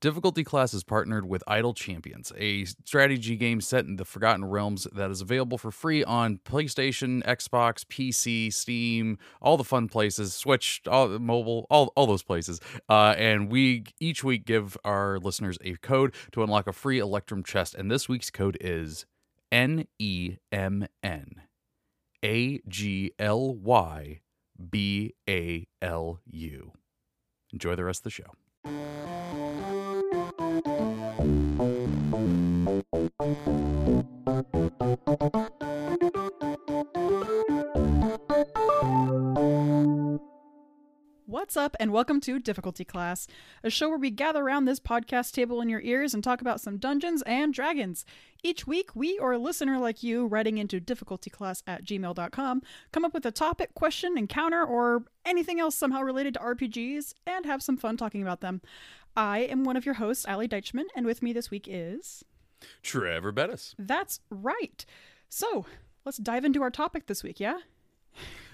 Difficulty Class is partnered with Idle Champions, a strategy game set in the Forgotten Realms that is available for free on PlayStation, Xbox, PC, Steam, all the fun places, Switch, all, mobile, all those places. And we each week give our listeners a code to unlock a free Electrum chest. And this week's code is NEMNAGLYBALU. Enjoy the rest of the show. What's up, and welcome to Difficulty Class, a show where we gather around this podcast table in your ears and talk about some Dungeons and Dragons. Each week, we or a listener like you writing into difficultyclass@gmail.com come up with a topic, question, encounter, or anything else somehow related to RPGs and have some fun talking about them. I am one of your hosts, Ali Deitchman, and with me this week is... Trevor Bettis. That's right. So, let's dive into our topic this week, yeah?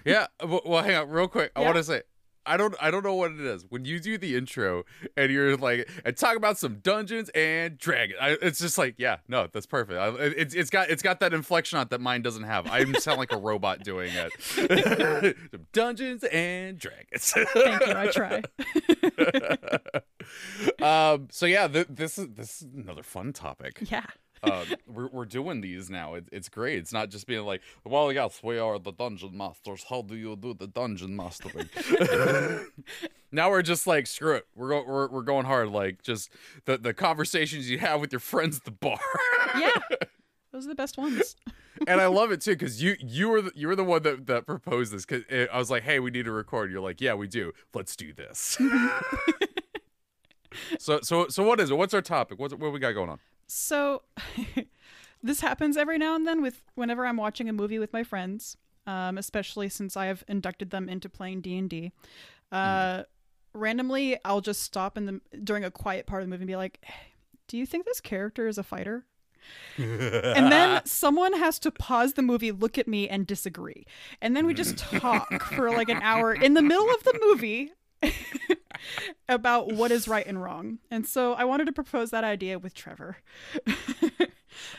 Yeah, well, hang on, real quick. I want to say, I don't know what it is. When you do the intro and you're like, and talk about some Dungeons and Dragons, it's just like, yeah, no, that's perfect. It's got that inflection on it that mine doesn't have. I sound like a robot doing it. Dungeons and Dragons. Thank you. I try. So yeah, this is another fun topic. Yeah. We're doing these now. It's great. It's not just being like, well, yes, we are the dungeon masters. How do you do the dungeon mastering? Now we're just like, screw it. We're going hard. Like just the conversations you have with your friends at the bar. Yeah, those are the best ones. And I love it too, because you were the one that proposed this. Because I was like, hey, we need to record. You're like, yeah, we do. Let's do this. So what is it? What's our topic? What we got going on? So this happens every now and then whenever I'm watching a movie with my friends, especially since I have inducted them into playing D&D. Randomly, I'll just stop during a quiet part of the movie and be like, hey, do you think this character is a fighter? And then someone has to pause the movie, look at me, and disagree. And then we just talk for like an hour in the middle of the movie about what is right and wrong. And so I wanted to propose that idea with Trevor.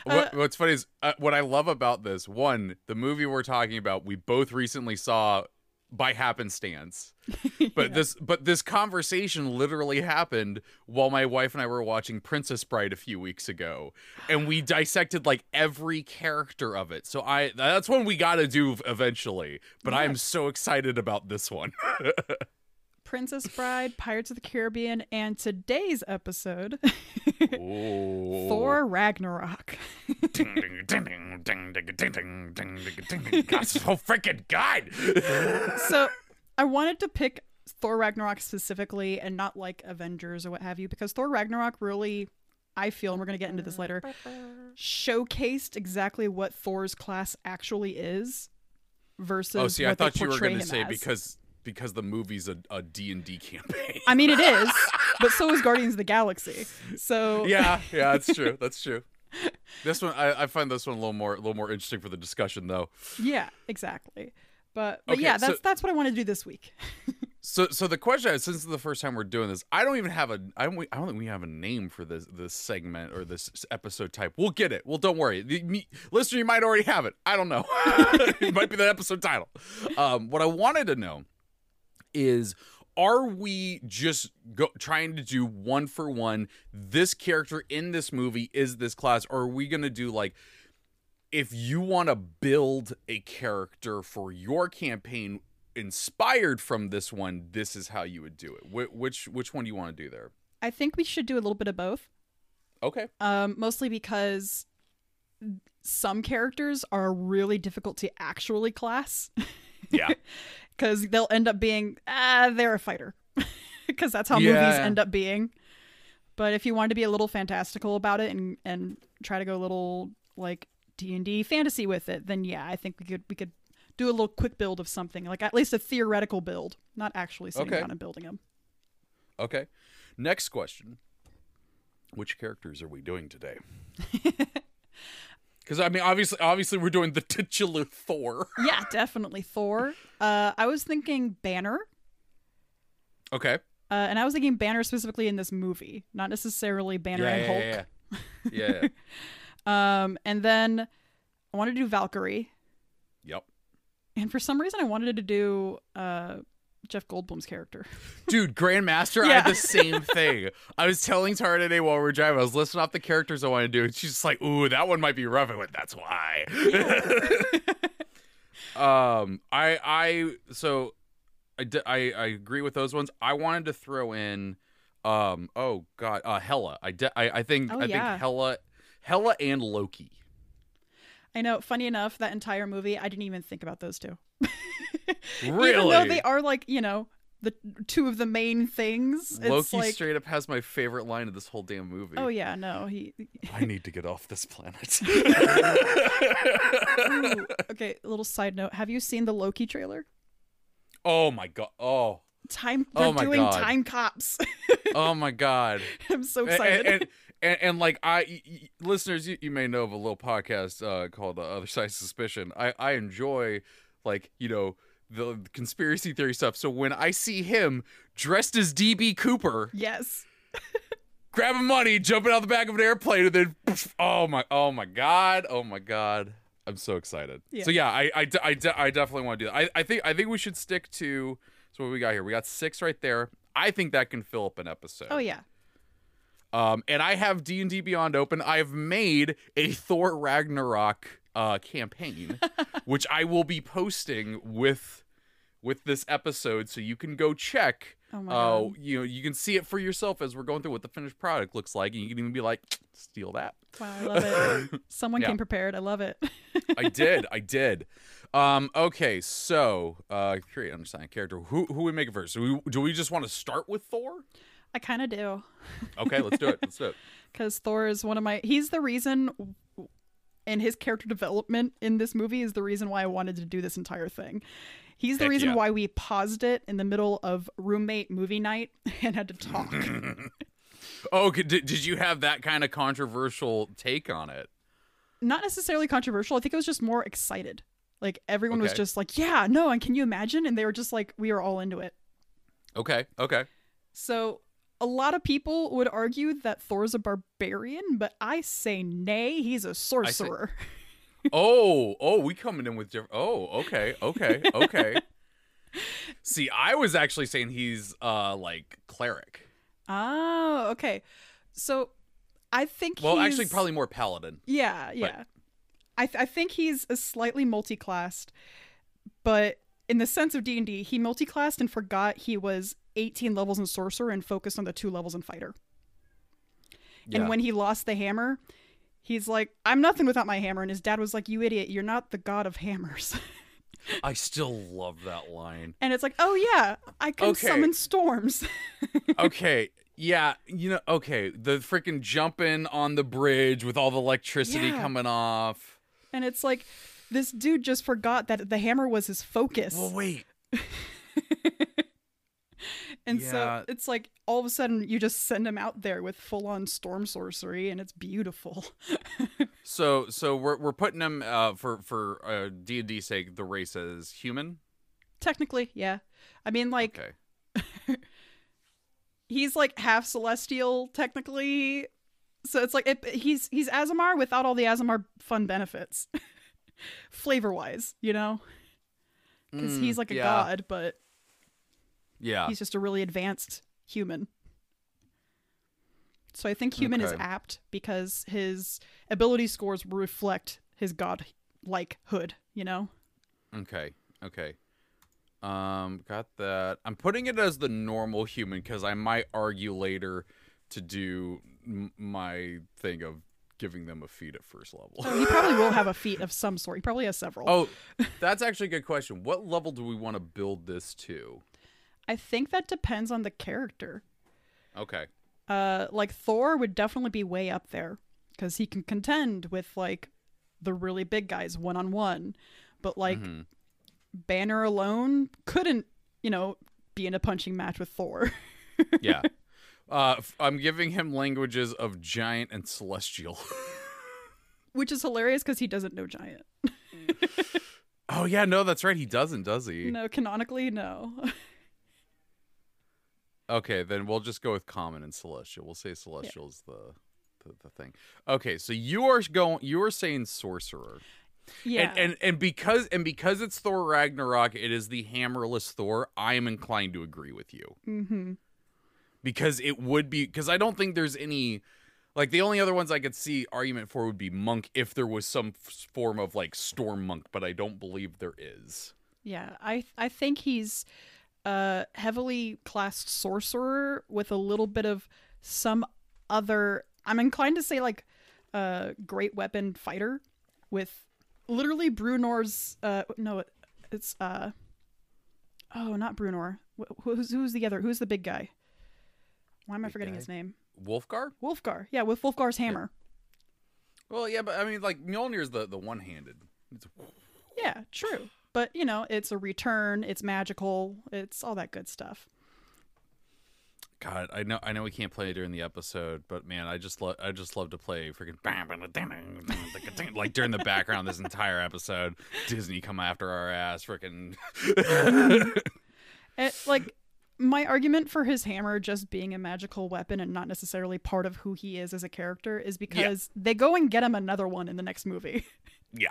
What's funny is what I love about this one, the movie we're talking about, we both recently saw by happenstance, but yeah. This conversation literally happened while my wife and I were watching Princess Bride a few weeks ago, and we dissected like every character of it. So that's one we got to do eventually, but yes. I am so excited about this one. Princess Bride, Pirates of the Caribbean, and today's episode, Thor Ragnarok. God, so freaking good! So I wanted to pick Thor Ragnarok specifically and not like Avengers or what have you, because Thor Ragnarok really, I feel, and we're going to get into this later, showcased exactly what Thor's class actually is versus what they portray him as. Oh, see, I thought you were going to say because the movie's a D&D campaign. I mean, it is, but so is Guardians of the Galaxy. So yeah, that's true. That's true. This one, I find this one a little more interesting for the discussion, though. Yeah, exactly. But okay, yeah, that's what I want to do this week. So the question is, since it's the first time we're doing this, I don't think we have a name for this segment or this episode type. We'll get it. Well, don't worry, listener, you might already have it. I don't know. It might be the episode title. What I wanted to know is, are we just trying to do one for one, this character in this movie is this class, or are we going to do like, if you want to build a character for your campaign inspired from this one, this is how you would do it? Which one do you want to do there? I think we should do a little bit of both. Okay. Mostly because some characters are really difficult to actually class. Yeah. Because they'll end up being, they're a fighter. Because that's how movies end up being. But if you wanted to be a little fantastical about it and try to go a little, like, D&D fantasy with it, then yeah, I think we could do a little quick build of something. Like, at least a theoretical build. Not actually sitting down and building them. Okay. Next question. Which characters are we doing today? Because, I mean, obviously we're doing the titular Thor. Yeah, definitely Thor. I was thinking Banner. Okay. And I was thinking Banner specifically in this movie, not necessarily Banner and Hulk. Yeah. And then I wanted to do Valkyrie. Yep. And for some reason, I wanted to do Jeff Goldblum's character. Dude, Grandmaster, I had the same thing. I was telling Tara today while we were driving, I was listing off the characters I want to do, and she's just like, ooh, that one might be rough. I went, that's why. Yeah. I agree with those ones. I wanted to throw in, Hela. I think Hela and Loki. I know. Funny enough, that entire movie, I didn't even think about those two. Really? Even though they are like, you know, the two of the main things. Loki straight up has my favorite line of this whole damn movie. Oh yeah, no, he. I need to get off this planet. Ooh, okay, a little side note. Have you seen the Loki trailer? Oh my god! Oh, time! They're doing time cops. Oh my god! I'm so excited. And like listeners, you may know of a little podcast called The Other Side of Suspicion. I enjoy, like, you know, the conspiracy theory stuff. So when I see him dressed as D.B. Cooper, yes, grabbing money, jumping out the back of an airplane, and then oh my god. I'm so excited. Yeah. So yeah, I definitely want to do that. I think we should stick to. So what we got here? We got 6 right there. I think that can fill up an episode. Oh yeah. And I have D&D Beyond open. I've made a Thor Ragnarok campaign, which I will be posting with this episode, so you can go check. Oh my god. You know, you can see it for yourself as we're going through what the finished product looks like, and you can even be like, steal that. Wow, I love it. Someone came prepared. I love it. I did. Okay, so create an understanding character. Who we make it first? Do we just want to start with Thor? I kind of do. Okay, let's do it. Because Thor is one of my. He's the reason, and his character development in this movie is the reason why I wanted to do this entire thing. He's the reason why we paused it in the middle of roommate movie night and had to talk. Oh, did you have that kind of controversial take on it? Not necessarily controversial. I think it was just more excited. Like, everyone was just like, yeah, no, and can you imagine? And they were just like, we are all into it. Okay. So a lot of people would argue that Thor's a barbarian, but I say nay, he's a sorcerer. Oh, we coming in with different. Oh, okay. See, I was actually saying he's like cleric. Oh, okay. So I think he's actually probably more paladin. Yeah. But I think he's a slightly multi-classed, but in the sense of D&D, he multi-classed and forgot he was 18 levels in sorcerer and focused on the 2 levels in fighter. Yeah. And when he lost the hammer, he's like, I'm nothing without my hammer. And his dad was like, you idiot, you're not the god of hammers. I still love that line. And it's like, oh yeah, I can summon storms. Okay, yeah, you know, okay, the freaking jumping on the bridge with all the electricity coming off. And it's like, this dude just forgot that the hammer was his focus. Well, wait. And so it's like all of a sudden you just send him out there with full-on storm sorcery, and it's beautiful. So we're putting him for D&D sake, the race as human. Technically, yeah. I mean, like he's like half celestial technically, so it's like he's Azamar without all the Azamar fun benefits, flavor-wise, you know, because he's like a god, but. Yeah. He's just a really advanced human. So I think human is apt because his ability scores reflect his god-like hood, you know? Okay. Got that. I'm putting it as the normal human because I might argue later to do my thing of giving them a feat at first level. Oh, he probably will have a feat of some sort. He probably has several. Oh, that's actually a good question. What level do we want to build this to? I think that depends on the character. Okay. Like Thor would definitely be way up there because he can contend with like the really big guys one-on-one, but like Banner alone couldn't, you know, be in a punching match with Thor. Yeah. I'm giving him languages of giant and celestial. Which is hilarious because he doesn't know giant. Oh yeah, no, that's right. He doesn't, does he? No, canonically, no. Okay, then we'll just go with common and celestial. We'll say celestial is the thing. Okay, so you are saying sorcerer. Yeah. And because it's Thor Ragnarok, it is the hammerless Thor. I am inclined to agree with you. Mm-hmm. Because it would be, because I don't think there's any, like, the only other ones I could see argument for would be monk, if there was some form of like storm monk, but I don't believe there is. Yeah, I think he's heavily classed sorcerer with a little bit of some other, I'm inclined to say like great weapon fighter with literally Brunor's not Brunor. Who's the other? Who's the big guy? Why am I forgetting his name? Wolfgar? Wolfgar. Yeah, with Wolfgar's hammer. Yeah. Well, yeah, but I mean, like, Mjolnir's the one-handed. It's... Yeah, true. But, you know, it's a return, it's magical, it's all that good stuff. God, I know we can't play during the episode, but man, I just love to play freaking like during the background this entire episode. Disney come after our ass, freaking. Like, my argument for his hammer just being a magical weapon and not necessarily part of who he is as a character is because they go and get him another one in the next movie. Yeah.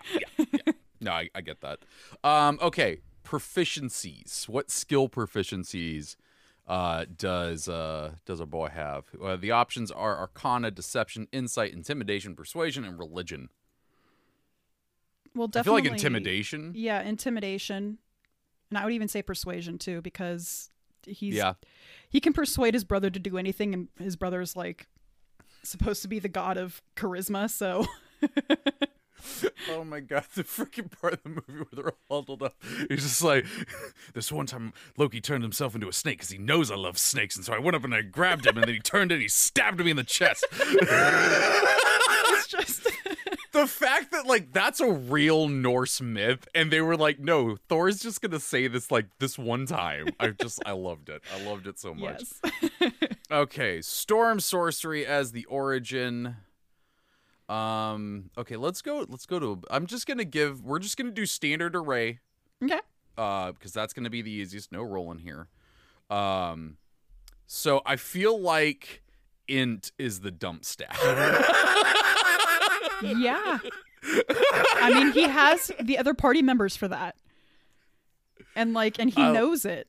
No, I get that. Okay, proficiencies. What skill proficiencies does a boy have? The options are Arcana, Deception, Insight, Intimidation, Persuasion, and Religion. Well, definitely. I feel like Intimidation. Yeah, Intimidation, and I would even say Persuasion too, because he can persuade his brother to do anything, and his brother's like supposed to be the god of charisma, so. Oh my god, the freaking part of the movie where they're all huddled up. He's just like, this one time Loki turned himself into a snake because he knows I love snakes, and so I went up and I grabbed him, and then he turned and he stabbed me in the chest. It's just the fact that, like, that's a real Norse myth, and they were like, no, Thor's just gonna say this like this one time. I loved it. I loved it so much. Yes. Okay, storm sorcery as the origin. Okay, let's go to, we're just gonna do standard array. Okay. Because that's gonna be the easiest, no rolling here. So I feel like int is the dump stat. Yeah. I mean, he has the other party members for that. And like, and he knows it.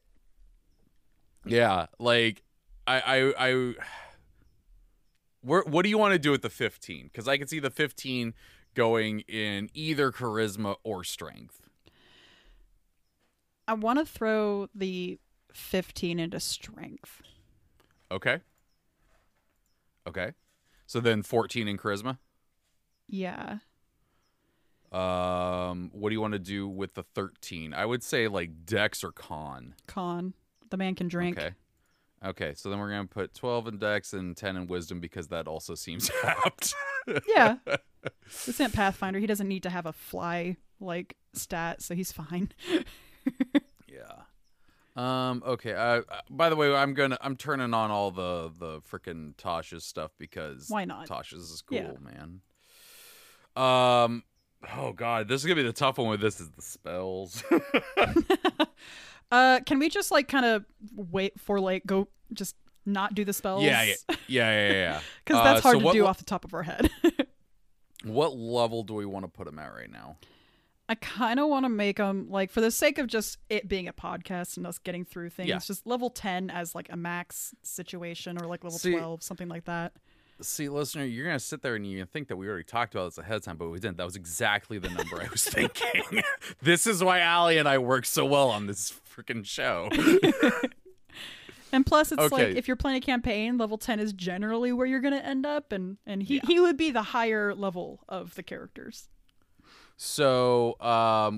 Yeah, like, I what do you want to do with the 15? Because I could see the 15 going in either charisma or strength. I want to throw the 15 into strength. Okay. So then 14 in charisma? Yeah. What do you want to do with the 13? I would say like dex or con. Con. The man can drink. Okay, so then we're going to put 12 in Dex and 10 in Wisdom because that also seems apt. Yeah. This isn't Pathfinder. He doesn't need to have a fly-like stat, so he's fine. Yeah. Okay, by the way, I'm turning on all the freaking Tasha's stuff because why not? Tasha's is cool, man. Oh, God, this is going to be the tough one with this is the spells. Can we just like kind of wait for like go just not do the spells? Yeah. Because that's hard to do off the top of our head. What level do we want to put them at right now? I kind of want to make them like, for the sake of just it being a podcast and us getting through things, just level 10 as like a max situation, or like level 12, something like that. See, listener, you're going to sit there and you're going to think that we already talked about this ahead of time, but we didn't. That was exactly the number I was thinking. This is why Ali and I work so well on this freaking show. And plus, it's like, if you're playing a campaign, level 10 is generally where you're going to end up, and he would be the higher level of the characters. So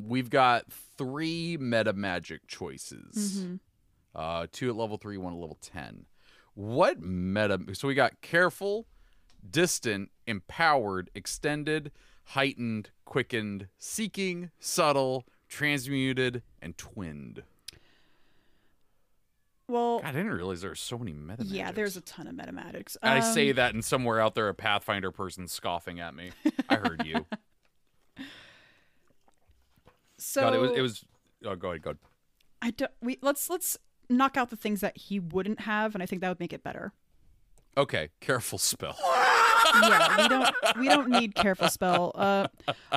we've got 3 meta magic choices. Mm-hmm. 2 at level 3, 1 at level 10. What meta? So we got careful, distant, empowered, extended, heightened, quickened, seeking, subtle, transmuted, and twinned. Well, God, I didn't realize there are so many meta magics. Yeah, there's a ton of meta magics. I say that, and somewhere out there, a Pathfinder person scoffing at me. I heard you. So God, it was. Oh, go ahead. Let's knock out the things that he wouldn't have, and I think that would make it better. Okay, careful spell. Yeah, we don't need careful spell.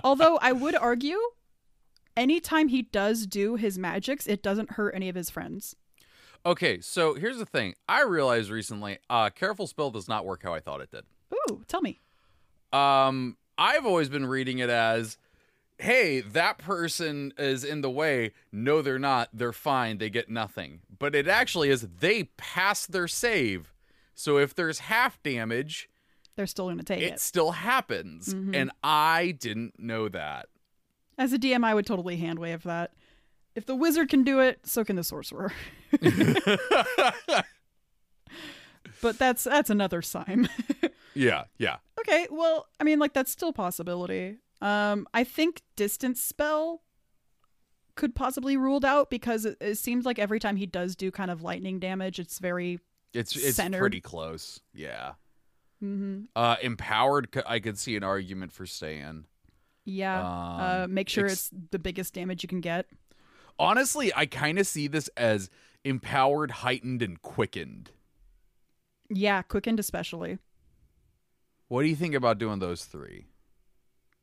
Although I would argue, anytime he does do his magics, it doesn't hurt any of his friends. Okay, so here's the thing. I realized recently, careful spell does not work how I thought it did. Ooh, tell me. I've always been reading it as, hey, that person is in the way. No, they're not. They're fine. They get nothing. But it actually is they pass their save. So if there's half damage, they're still going to take it. It still happens. Mm-hmm. And I didn't know that. As a DM, I would totally hand wave that. If the wizard can do it, so can the sorcerer. But that's another sign. Yeah. Okay, well, I mean, like, that's still a possibility. I think distance spell could possibly be ruled out because it seems like every time he does do kind of lightning damage, it's very centered. It's pretty close, yeah. Mm-hmm. Empowered, I could see an argument for staying. Yeah, make sure it's the biggest damage you can get. Honestly, I kind of see this as empowered, heightened, and quickened. Yeah, quickened especially. What do you think about doing those three?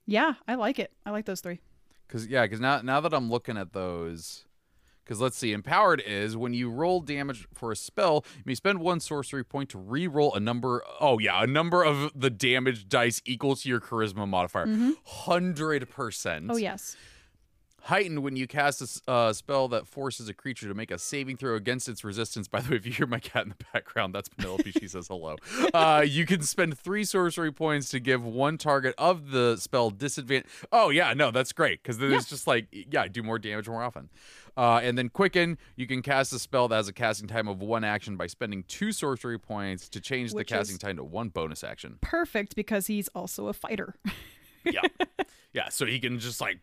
Yeah, I like it. I like those three. Because now that I'm looking at those, because let's see, empowered is when you roll damage for a spell, you may spend one sorcery point to re-roll a number of the damage dice equal to your charisma modifier. Mm-hmm. 100%. Oh, yes. Heightened when you cast a spell that forces a creature to make a saving throw against its resistance. By the way, if you hear my cat in the background, that's Penelope. She says hello. You can spend 3 sorcery points to give one target of the spell disadvantage. Oh, yeah, no, that's great. Because then it's just like, do more damage more often. And then quicken, you can cast a spell that has a casting time of 1 action by spending 2 sorcery points to change the casting time to 1 bonus action. Perfect, because he's also a fighter. Yeah, so he can just like,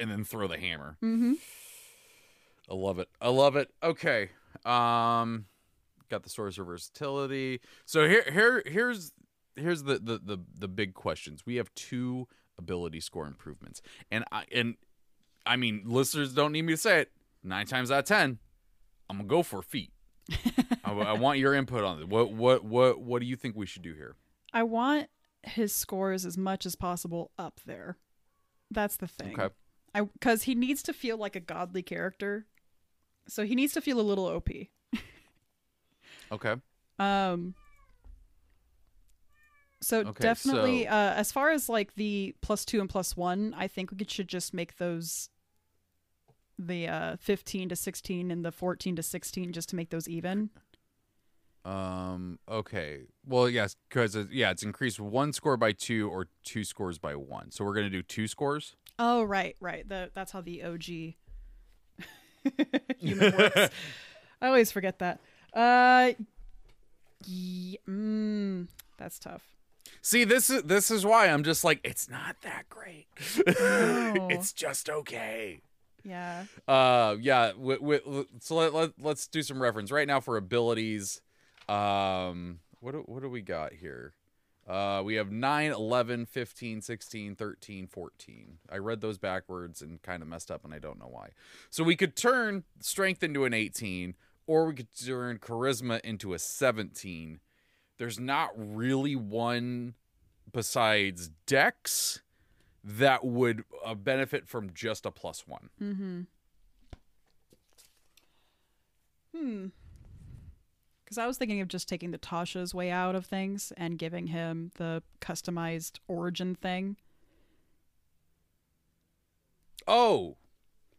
and then throw the hammer. Mm-hmm. I love it. Okay, got the sorcerer versatility. So here's the big questions. We have 2 ability score improvements, and I mean, listeners don't need me to say it. 9 times out of 10, I'm gonna go for feet. I want your input on it. What do you think we should do here? I want his scores as much as possible up there. That's the thing. Okay. Because he needs to feel like a godly character. So he needs to feel a little OP. Okay. So, as far as like the +2 and +1, I think we should just make those the 15 to 16 and the 14 to 16 just to make those even. Okay. Well, yes, because it's increased 1 score by 2 or 2 scores by 1. So we're gonna do 2 scores. Oh, right. That's how the OG human works. I always forget that. That's tough. See, this is why I'm just like, it's not that great. No. It's just okay. Yeah. So let's do some reference right now for abilities. What do we got here? We have 9, 11, 15, 16, 13, 14. I read those backwards and kind of messed up, and I don't know why. So we could turn strength into an 18, or we could turn charisma into a 17. There's not really one besides Dex that would benefit from just a +1. Mm-hmm. Because I was thinking of just taking the Tasha's way out of things and giving him the customized origin thing. Oh,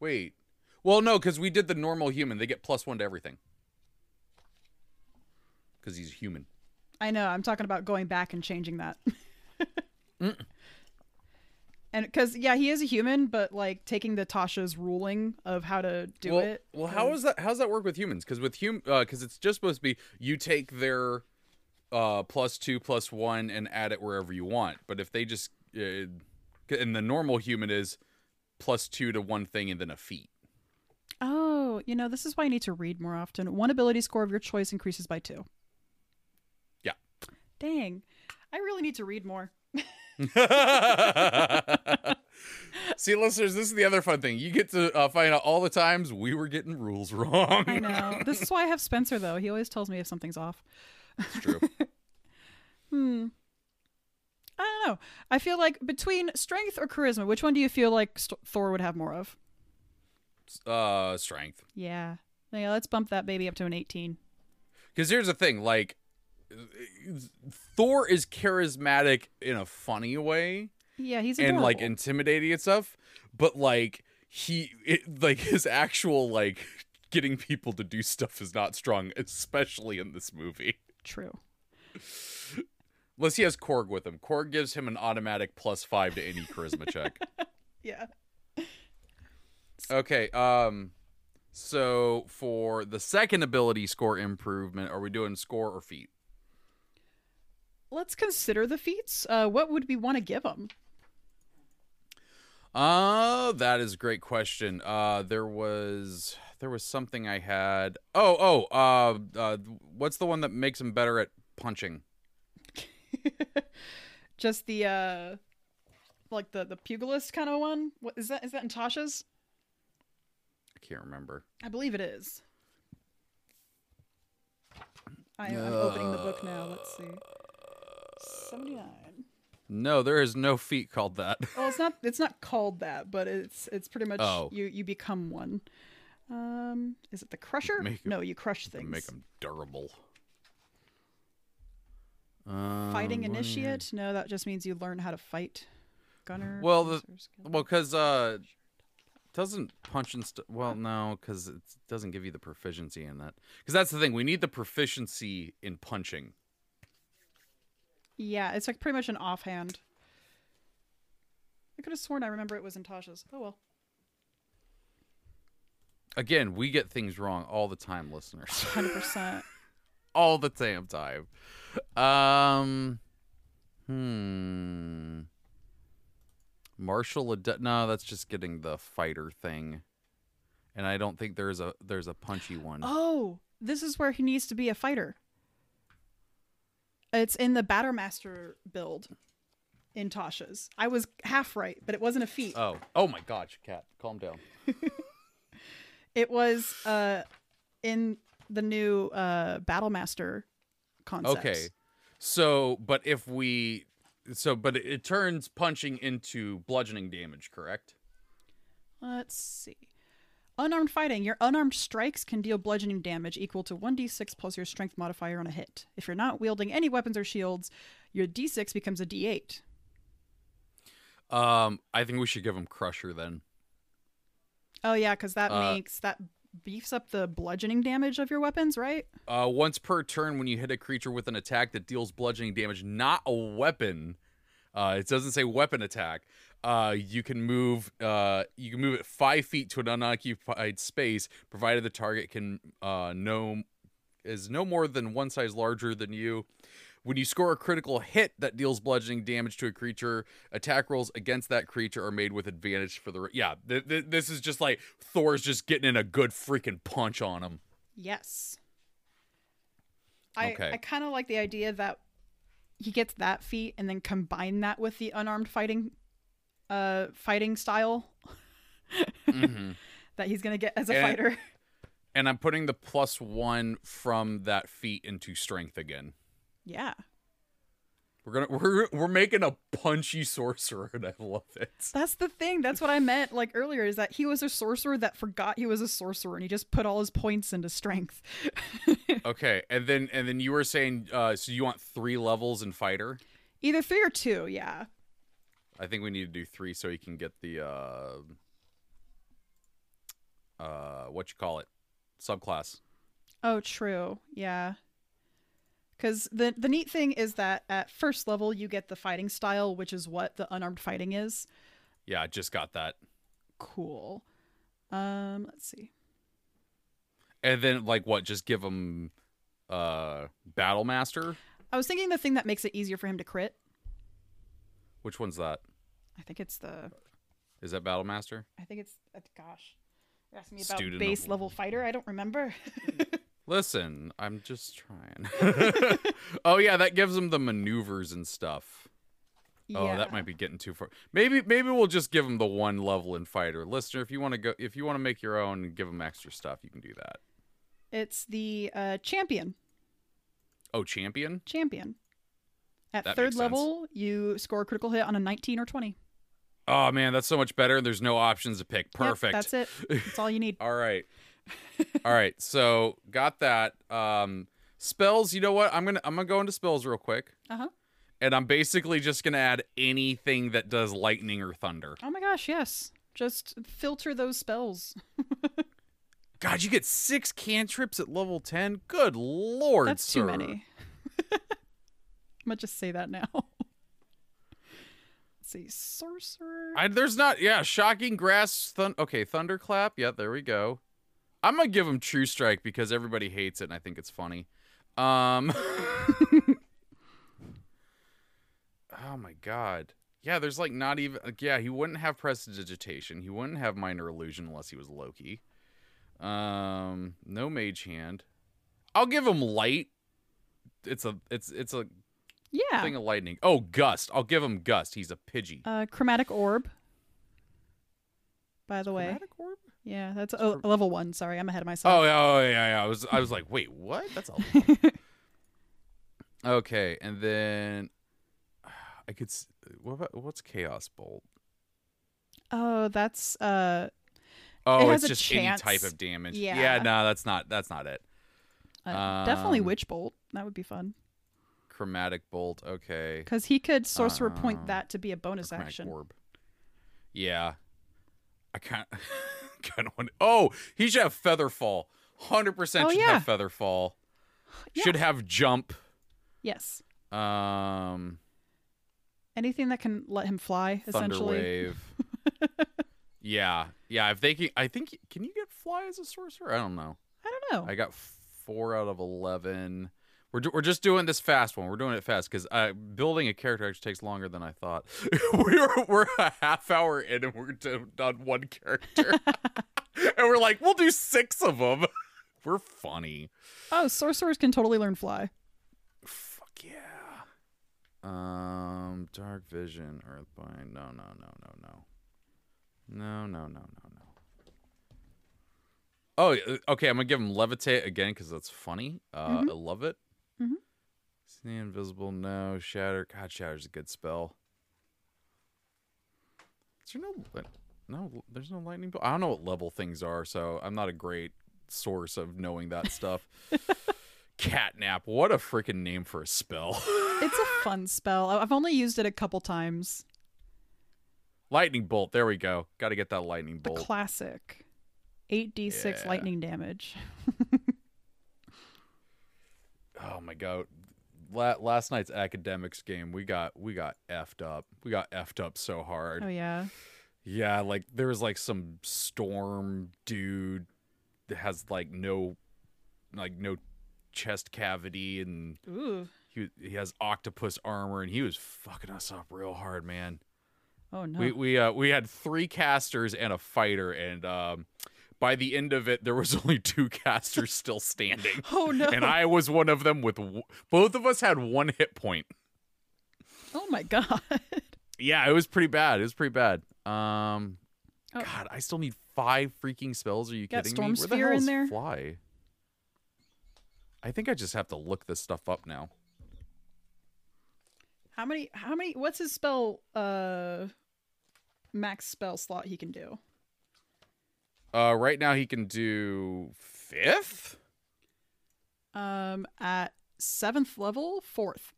wait. Well, no, because we did the normal human. They get +1 to everything. Because he's human. I know. I'm talking about going back and changing that. And because, he is a human, but like taking the Tasha's ruling of how to do it. Well, how does that work with humans? Because it's just supposed to be you take their +2, +1, and add it wherever you want. But if they just and the normal human is +2 to one thing and then a feat. Oh, this is why you need to read more often. 1 ability score of your choice increases by 2. Yeah. Dang, I really need to read more. See, listeners, this is the other fun thing. You get to find out all the times we were getting rules wrong. I know. This is why I have Spencer, though. He always tells me if something's off. It's true. I don't know. I feel like between strength or charisma, which one do you feel like Thor would have more of? Strength. Yeah, let's bump that baby up to an 18. Because here's the thing, like, Thor is charismatic in a funny way. Yeah, he's adorable. And like intimidating and stuff, but like his actual like getting people to do stuff is not strong, especially in this movie. True. Unless he has Korg with him. Korg gives him an automatic +5 to any charisma check. Yeah. Okay. So for the second ability score improvement, are we doing score or feat? Let's consider the feats. What would we want to give them? That is a great question. There was something I had. What's the one that makes him better at punching? Just the like the pugilist kind of one. What is that? Is that in Tasha's? I can't remember. I believe it is. I'm opening the book now. Let's see. 79. No, there is no feat called that. Well, it's not called that, but it's pretty much you become one. Is it the Crusher? You crush things. Make them durable. Fighting initiate? No, that just means you learn how to fight. Gunner. Well, because doesn't punch and stuff. Well, no, because it doesn't give you the proficiency in that. Because that's the thing. We need the proficiency in punching. Yeah, it's like pretty much an offhand. I could have sworn I remember it was in Tasha's. Oh, well. Again, we get things wrong all the time, listeners. 100%. All the damn time. Martial. No, that's just getting the fighter thing. And I don't think there's a punchy one. Oh, this is where he needs to be a fighter. It's in the Battlemaster build in Tasha's. I was half right, but it wasn't a feat. Oh my gosh, Kat, calm down. It was in the new Battlemaster concept. Okay, but it turns punching into bludgeoning damage, correct? Let's see. Unarmed fighting. Your unarmed strikes can deal bludgeoning damage equal to 1d6 plus your strength modifier on a hit. If you're not wielding any weapons or shields, your d6 becomes a d8. I think we should give him Crusher then. Oh yeah, because that beefs up the bludgeoning damage of your weapons, right? Once per turn, when you hit a creature with an attack that deals bludgeoning damage, not a weapon. It doesn't say weapon attack. You can move it 5 feet to an unoccupied space, provided the target is no more than one size larger than you. When you score a critical hit that deals bludgeoning damage to a creature, attack rolls against that creature are made with advantage for the... Yeah, this is just like Thor's just getting in a good freaking punch on him. Yes. I kind of like the idea that he gets that feat and then combine that with the unarmed fighting style that he's gonna get as a fighter. And I'm putting the +1 from that feat into strength again. Yeah, we're making a punchy sorcerer, and I love it. That's the thing. That's what I meant like earlier, is that he was a sorcerer that forgot he was a sorcerer, and he just put all his points into strength. Okay, and then you were saying so you want 3 levels in fighter? Either 3 or 2, yeah. I think we need to do 3 so he can get the subclass. Oh, true. Yeah. Because the neat thing is that at first level you get the fighting style, which is what the unarmed fighting is. Yeah, I just got that. Cool. Let's see. And then like what? Just give him Battlemaster? I was thinking the thing that makes it easier for him to crit. Which one's that? I think it's the... Is that Battlemaster? I think it's... Gosh. You're asking me about base level fighter? I don't remember. Listen, I'm just trying. Oh, yeah, that gives him the maneuvers and stuff. Oh, yeah. That might be getting too far. Maybe we'll just give them the one level in fighter. Listener, if you want to make your own and give them extra stuff, you can do that. It's the champion. Oh, champion? Champion. At that third level, you score a critical hit on a 19 or 20. Oh, man, that's so much better. There's no options to pick. Perfect. Yep, that's it. That's all you need. All right. All right. So got that. Spells. You know what? I'm gonna go into spells real quick. Uh-huh. And I'm basically just going to add anything that does lightning or thunder. Oh, my gosh, yes. Just filter those spells. God, you get 6 cantrips at level 10? Good Lord, that's sir. That's too many. I'm going to just say that now. Let's see. Sorcerer. There's not. Yeah, shocking grass. Okay, thunderclap. Yeah, there we go. I'm going to give him true strike because everybody hates it and I think it's funny. Oh my God. Yeah, there's like not even... Yeah, he wouldn't have Prestidigitation. He wouldn't have Minor Illusion unless he was Loki. No Mage Hand. I'll give him Light. It's a thing of lightning. Oh, Gust. I'll give him Gust. He's a Pidgey. Chromatic Orb. By the way. Chromatic Orb? Yeah, that's level 1. Sorry, I'm ahead of myself. Oh yeah. I was like, wait, what? That's all. Okay, and then... I could. What's Chaos Bolt? Oh, that's. Oh, it's just chance. Any type of damage. Yeah. No, that's not it. Definitely Witch Bolt. That would be fun. Chromatic Bolt. Okay. Because he could Sorcerer Point that to be a bonus action. Orb. Yeah. I kind of want. Oh, he should have Feather Fall. 100% have Feather Fall. Yeah. Should have Jump. Yes. Anything that can let him fly, essentially. Thunderwave. Yeah. I think. Can you get fly as a sorcerer? I don't know. I got 4 out of 11. We're just doing this fast one. We're doing it fast because building a character actually takes longer than I thought. we're a half hour in and we're done one character, and we're like, we'll do 6 of them. We're funny. Oh, sorcerers can totally learn fly. Fuck yeah. Dark Vision, Earthbind. No. Oh, okay. I'm gonna give him Levitate again because that's funny. I love it. Stay invisible. No. Shatter. God, Shatter's a good spell. Is there no, there's no lightning bolt. I don't know what level things are, so I'm not a great source of knowing that stuff. Catnap, what a freaking name for a spell. It's a fun spell. I've only used it a couple times. Lightning Bolt, there we go. Got to get that Lightning Bolt. The classic. 8d6 lightning damage. Oh my God. Last night's academics game, we got effed up. We got effed up so hard. Oh yeah. Yeah, like there was like some storm dude that has like no chest cavity, and ooh. He has octopus armor, and he was fucking us up real hard, man. Oh no. We had 3 casters and a fighter, and by the end of it there was only 2 casters still standing. Oh no. And I was one of them. With both of us had 1 hit point. Oh my God. Yeah, it was pretty bad. God, I still need 5 freaking spells. Are you kidding me? Where the hell is fly? I think I just have to look this stuff up now. How many what's his spell max spell slot he can do? Right now he can do 5th? At 7th level, 4th.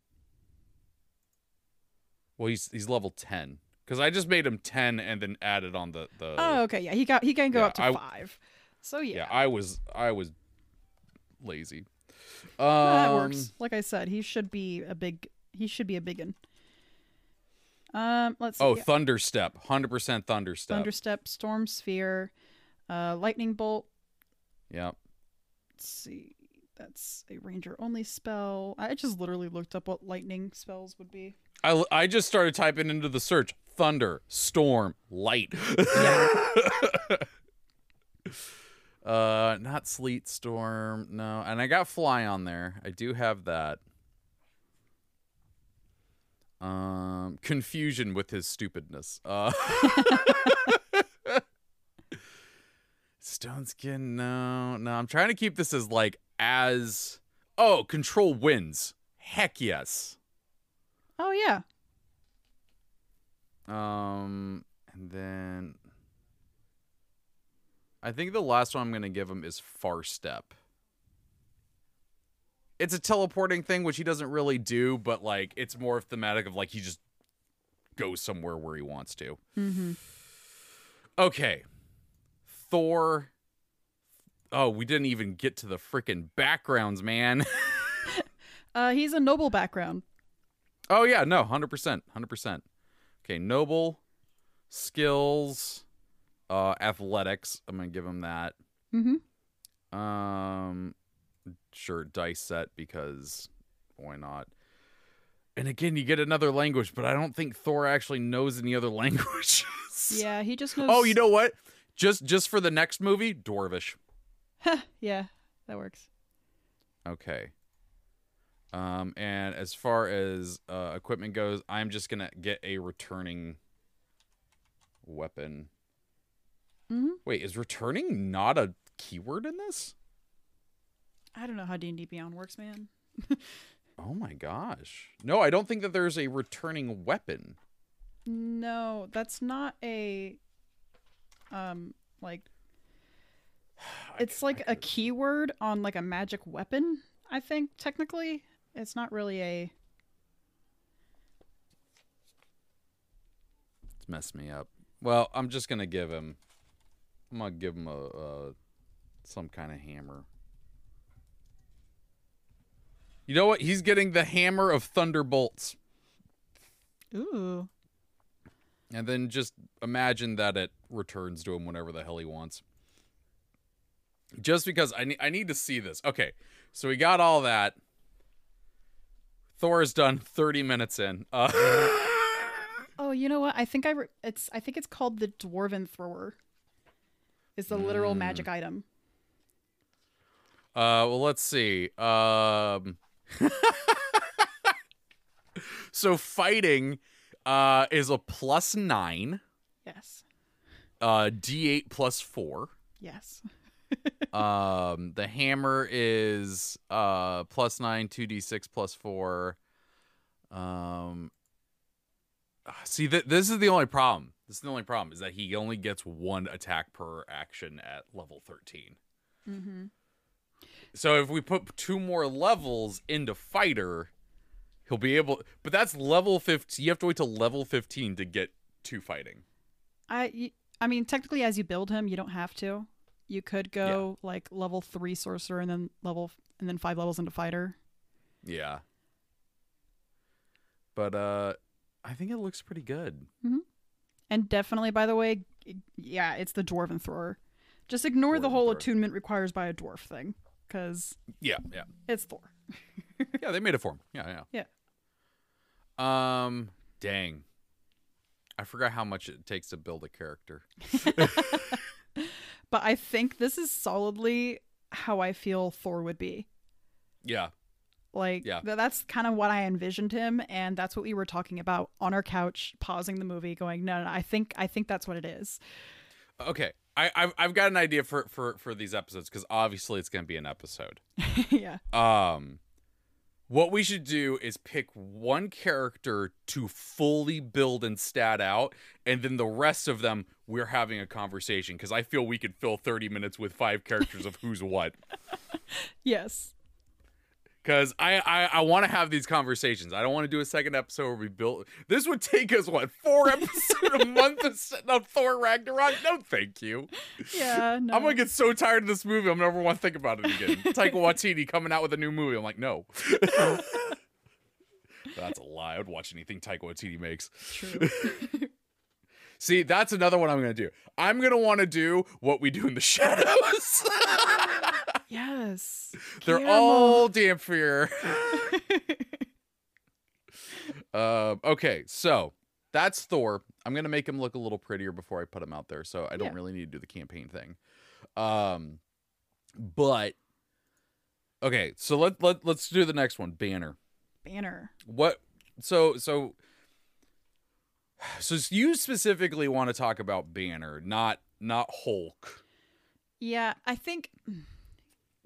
Well, he's level 10. Because I just made him 10 and then added on the oh, okay, yeah. He can go up to 5. So yeah. Yeah, I was lazy. That works. Like I said, he should be a biggin. Let's see. Oh, Thunderstep. 100% Thunderstep. Thunderstep, Storm Sphere, Lightning Bolt. Yep. Let's see. That's a ranger only spell. I just literally looked up what lightning spells would be. I just started typing into the search thunder, storm, light. Not sleet, storm, no. And I got fly on there. I do have that. confusion with his stupidness. Stone skin, no. I'm trying to keep this as like as... Oh, control wins. Heck yes. Oh, yeah. And then... I think the last one I'm going to give him is Far Step. It's a teleporting thing, which he doesn't really do, but like it's more thematic of like he just goes somewhere where he wants to. Mm-hmm. Okay. Thor. Oh, we didn't even get to the freaking backgrounds, man. He's a noble background. Oh, yeah. No, 100%. 100%. Okay. Noble, skills, athletics. I'm going to give him that. Mm-hmm. Sure, dice set, because why not? And again, you get another language, but I don't think Thor actually knows any other languages. Yeah, he just knows. Oh, you know what? Just for the next movie, Dwarvish. Yeah, that works. Okay. And as far as equipment goes, I'm just gonna get a returning weapon. Mm-hmm. Wait, is returning not a keyword in this? I don't know how D&D Beyond works, man. Oh my gosh. No, I don't think that there's a returning weapon. No, that's not a like it's like a keyword on like a magic weapon, I think, technically. It's not really a... It's messed me up. Well, I'm just going to give him... I'm going to give him a some kind of hammer. You know what? He's getting the hammer of thunderbolts. Ooh. And then just imagine that it returns to him whenever the hell he wants. Just because I need to see this. Okay, so we got all that. Thor is done 30 minutes in. Oh, you know what? I think it's called the Dwarven Thrower. It's the literal magic item. Well, let's see. So fighting is a +9. Yes. D8 +4. Yes. The hammer is +9, 2d6 +4. See, this is the only problem. This is the only problem, is that he only gets one attack per action at level 13. Mm-hmm. So if we put two more levels into fighter, he'll be able... But that's level 15. You have to wait till level 15 to get to fighting. I mean, technically, as you build him, you don't have to. You could go like level 3 sorcerer and then and then 5 levels into fighter. Yeah. But I think it looks pretty good. Mm-hmm. And definitely, by the way, yeah, it's the Dwarven Thrower. Just ignore the whole attunement requires by a dwarf thing, because it's Thor. Yeah, they made it for him. Yeah. Dang, I forgot how much it takes to build a character. But I think this is solidly how I feel Thor would be. Yeah. Like, that's kind of what I envisioned him, and that's what we were talking about on our couch, pausing the movie, going, no, I think that's what it is. Okay. I've got an idea for these episodes, because obviously it's going to be an episode. Yeah. What we should do is pick one character to fully build and stat out, and then the rest of them we're having a conversation, because I feel we could fill 30 minutes with 5 characters of who's what. Yes. Because I want to have these conversations. I don't want to do a second episode where we build... This would take us, what, 4 episodes a month of setting up Thor Ragnarok? No, thank you. Yeah, no. I'm going to get so tired of this movie, I'm never want to think about it again. Taika Waititi coming out with a new movie. I'm like, no. That's a lie. I would watch anything Taika Waititi makes. True. See, that's another one I'm going to do. I'm going to want to do What We Do in the Shadows. Yes. They're all Dampier. Okay, so that's Thor. I'm going to make him look a little prettier before I put him out there, so I don't really need to do the campaign thing. But, okay, so let's do the next one, Banner. What? So So you specifically want to talk about Banner, not Hulk. Yeah, I think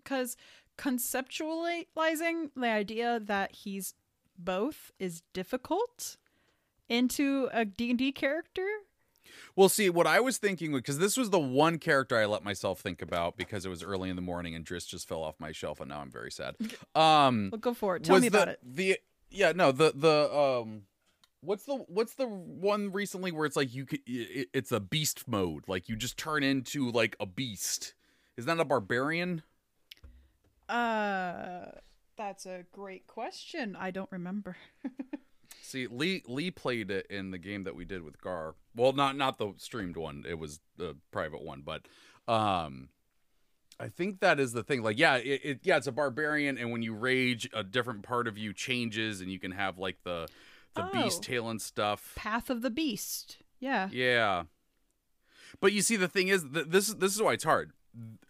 because conceptualizing the idea that he's both is difficult into a D&D character. Well, see, what I was thinking, because this was the one character I let myself think about because it was early in the morning and Driss just fell off my shelf and now I'm very sad. Well, go for it. Tell me about it. What's the one recently where it's like it's a beast mode, like you just turn into like a beast. Is that a barbarian? That's a great question. I don't remember. See, Lee played it in the game that we did with Gar. Well, not the streamed one. It was the private one, but I think that is the thing. Like, yeah, it's a barbarian, and when you rage, a different part of you changes, and you can have like the beast tail and stuff. Path of the Beast. Yeah. Yeah. But you see, the thing is, this is why it's hard.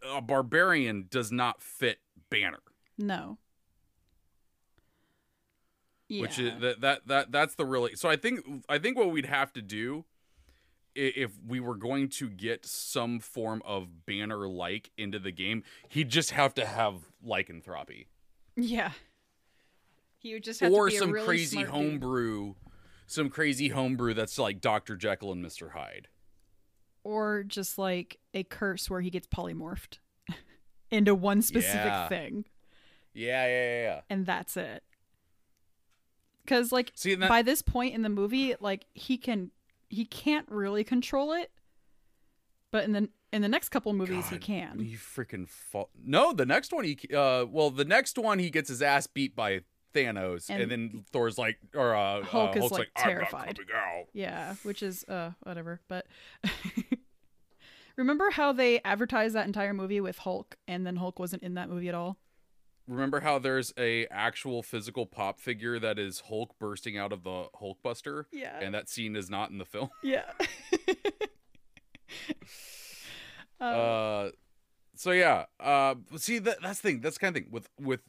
A barbarian does not fit Banner. No. Yeah. Which is that's the really, so I think what we'd have to do if we were going to get some form of Banner like into the game, he'd just have to have lycanthropy. Yeah. He would just have to be a really smart homebrew dude. Some crazy homebrew that's like Dr. Jekyll and Mr. Hyde. Or just like a curse where he gets polymorphed into one specific thing. Yeah. And that's it. Because, like, by this point in the movie, like, he can't really control it, but in the next couple movies, God, he can. He freaking fall. No, the next one he gets his ass beat by Thanos, and then Thor's like, or Hulk's like terrified. I'm not coming out. Yeah, which is whatever. But remember how they advertised that entire movie with Hulk, and then Hulk wasn't in that movie at all. Remember how there's a actual physical pop figure that is Hulk bursting out of the Hulkbuster? Yeah. And that scene is not in the film? Yeah. So, yeah. See, that's the thing. That's the kind of thing. With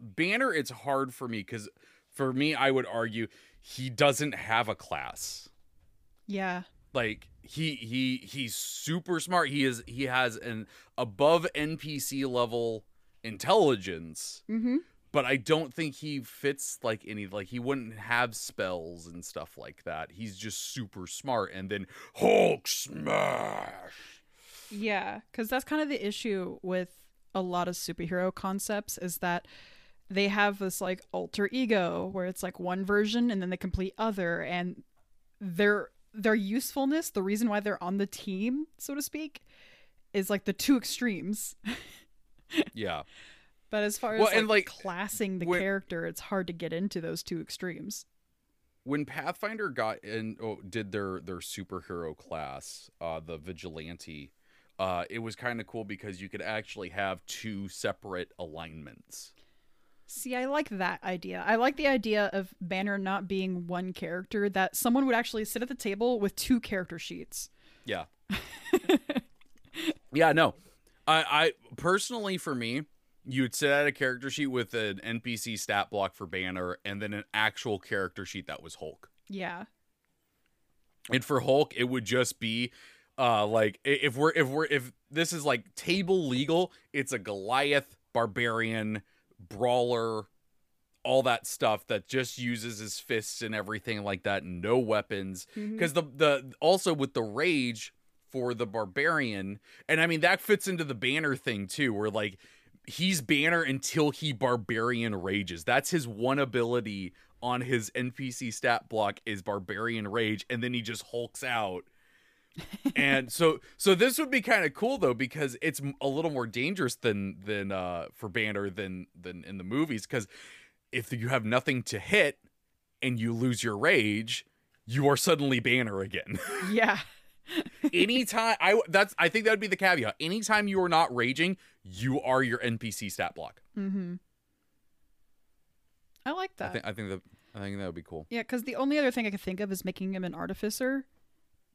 Banner, it's hard for me because, for me, I would argue he doesn't have a class. Yeah. Like, he's super smart. He has an above NPC level intelligence, but I don't think he fits like any, like he wouldn't have spells and stuff like that. He's just super smart, and then Hulk smash. Yeah, because that's kind of the issue with a lot of superhero concepts, is that they have this like alter ego where it's like one version and then the complete other, and their usefulness, the reason why they're on the team, so to speak, is like the two extremes. Yeah. But as far as classing the character, it's hard to get into those two extremes. When Pathfinder did their superhero class, the vigilante, it was kind of cool because you could actually have two separate alignments. See, I like that idea. I like the idea of Banner not being one character, that someone would actually sit at the table with two character sheets. Yeah. Yeah, no. I personally, for me, you'd sit at a character sheet with an NPC stat block for Banner and then an actual character sheet that was Hulk. Yeah. And for Hulk, it would just be like, if this is like table legal, it's a Goliath, barbarian, brawler, all that stuff that just uses his fists and everything like that, no weapons. Because also with the rage for the barbarian, and I mean that fits into the Banner thing too, where like he's Banner until he barbarian rages. That's his one ability on his NPC stat block, is barbarian rage, and then he just hulks out. And so this would be kind of cool though, because it's a little more dangerous than for Banner than in the movies, because if you have nothing to hit and you lose your rage, you are suddenly Banner again. Yeah. Anytime I think that would be the caveat. Anytime you are not raging, you are your NPC stat block. I like that. I think that would be cool. Yeah, because the only other thing I could think of is making him an artificer,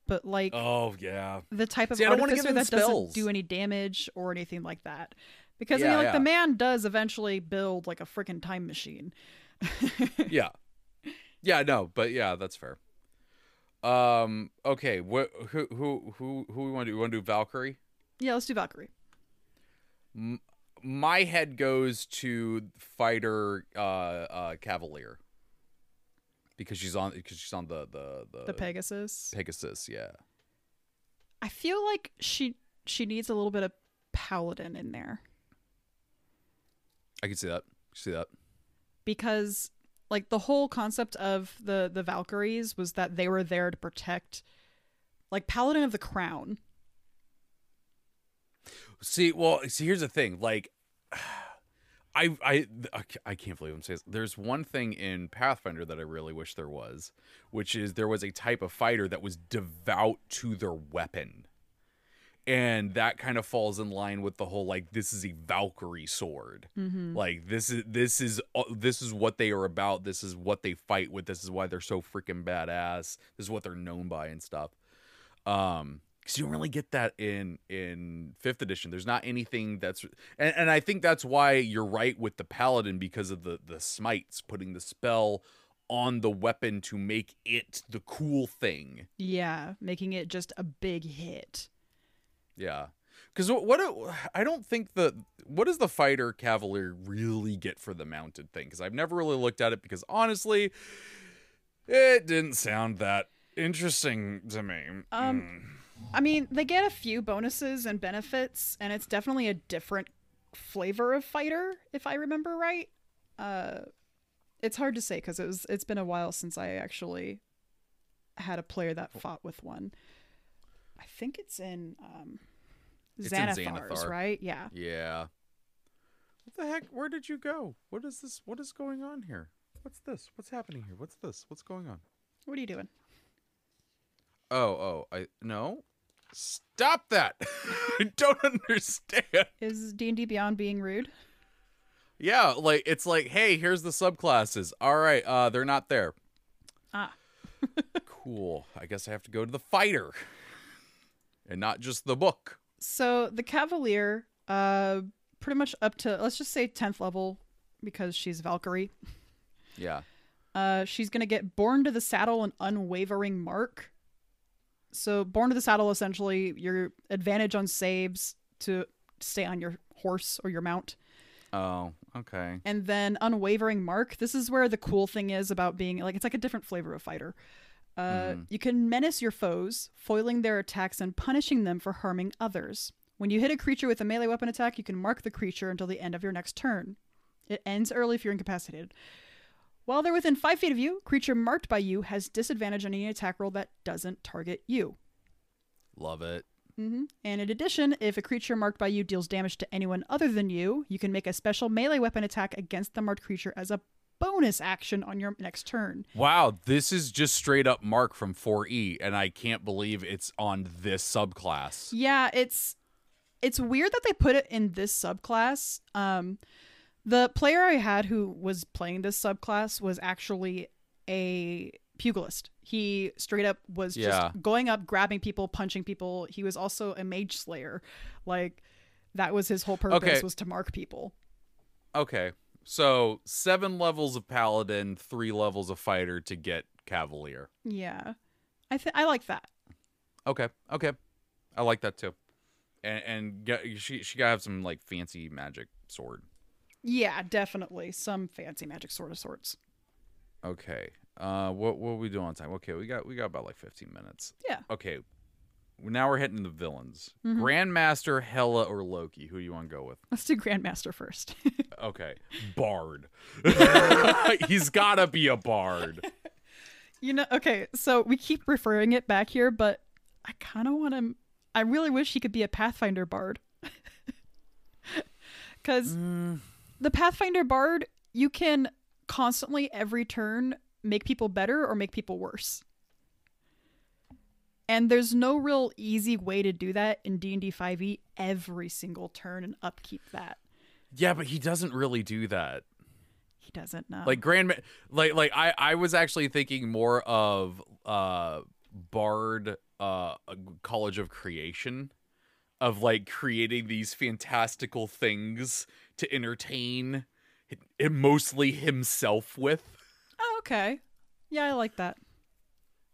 but like, oh yeah, the type of artificer that doesn't do any damage or anything like that. Because the man does eventually build like a freaking time machine. Yeah, no, but yeah, that's fair. Okay. Who we want to do? We want to do Valkyrie? Yeah, let's do Valkyrie. My head goes to fighter Cavalier because she's on the Pegasus. Pegasus, yeah. I feel like she needs a little bit of paladin in there. I can see that. Because like the whole concept of the Valkyries was that they were there to protect, like, Paladin of the Crown. See, here's the thing. Like, I can't believe I'm saying this. There's one thing in Pathfinder that I really wish there was, which is there was a type of fighter that was devout to their weapon. And that kind of falls in line with the whole, like, this is a Valkyrie sword. Mm-hmm. Like, this is what they are about. This is what they fight with. This is why they're so freaking badass. This is what they're known by and stuff. Because you don't really get that in 5th edition. There's not anything that's... And I think that's why you're right with the paladin, because of the smites, putting the spell on the weapon to make it the cool thing. Yeah, making it just a big hit. Yeah, because what does the fighter Cavalier really get for the mounted thing? Because I've never really looked at it, because honestly, it didn't sound that interesting to me. I mean, they get a few bonuses and benefits, and it's definitely a different flavor of fighter, if I remember right. It's hard to say because it's been a while since I actually had a player that fought with one. I think it's in Xanathar's, right? Yeah. Yeah. What the heck? Where did you go? What is this? What is going on here? What's this? What's happening here? What's this? What's going on? What are you doing? Oh, I no. Stop that! I don't understand. Is D&D Beyond being rude? Yeah, like it's like, hey, here's the subclasses. All right, they're not there. Ah. Cool. I guess I have to go to the fighter. And not just the book. So the Cavalier, pretty much up to, let's just say 10th level, because she's Valkyrie. Yeah. She's going to get Born to the Saddle and Unwavering Mark. So Born to the Saddle, essentially, your advantage on saves to stay on your horse or your mount. Oh, okay. And then Unwavering Mark. This is where the cool thing is about being, like, it's like a different flavor of fighter. You can menace your foes, foiling their attacks and punishing them for harming others. When you hit a creature with a melee weapon attack, you can mark the creature until the end of your next turn. It ends early if you're incapacitated. While they're within 5 feet of you, creature marked by you has disadvantage on any attack roll that doesn't target you. Love it. Mm-hmm. And in addition, if a creature marked by you deals damage to anyone other than you, you can make a special melee weapon attack against the marked creature as a bonus action on your next turn. Wow, this is just straight up Mark from 4E, and I can't believe it's on this subclass. Yeah, it's weird that they put it in this subclass. The player I had who was playing this subclass was actually a pugilist. He straight up was just going up, grabbing people, punching people. He was also a mage slayer. Like, that was his whole purpose, was to mark people. Okay. So 7 levels of paladin, 3 levels of fighter to get Cavalier. Yeah, I like that. Okay, I like that too. And she gotta have some, like, fancy magic sword. Yeah, definitely some fancy magic sword of sorts. Okay, what are we doing on time? Okay, we got about like 15 minutes. Yeah. Okay, now we're hitting the villains. Mm-hmm. Grandmaster, Hela, or Loki? Who do you want to go with? Let's do Grandmaster first. Okay. Bard. He's got to be a bard. You know, okay, so we keep referring it back here, but I kind of want him... I really wish he could be a Pathfinder bard. Because the Pathfinder bard, you can constantly, every turn, make people better or make people worse. And there's no real easy way to do that in D&D 5e every single turn and upkeep that. Yeah, but he doesn't really do that. He doesn't know. Like I was actually thinking more of Bard College of Creation, of like creating these fantastical things to entertain mostly himself with. Oh, okay. Yeah, I like that.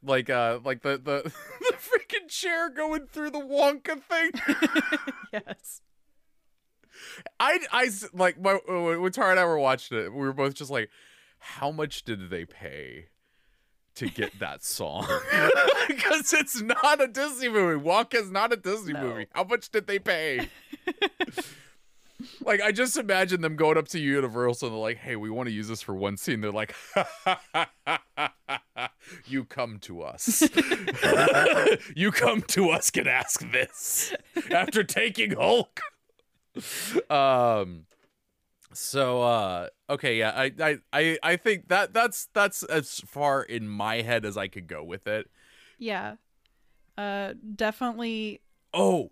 like the freaking chair going through the Wonka thing. Yes. I like when Tara and I were watching it, we were both just like, how much did they pay to get that song? Because it's not a Disney movie. Wonka's not a Disney movie. How much did they pay? Like, I just imagine them going up to Universal and they're like, hey, we want to use this for one scene. They're like, you come to us. You come to us can ask this after taking Hulk. Okay. Yeah. I think that's as far in my head as I could go with it. Yeah. Definitely. Oh,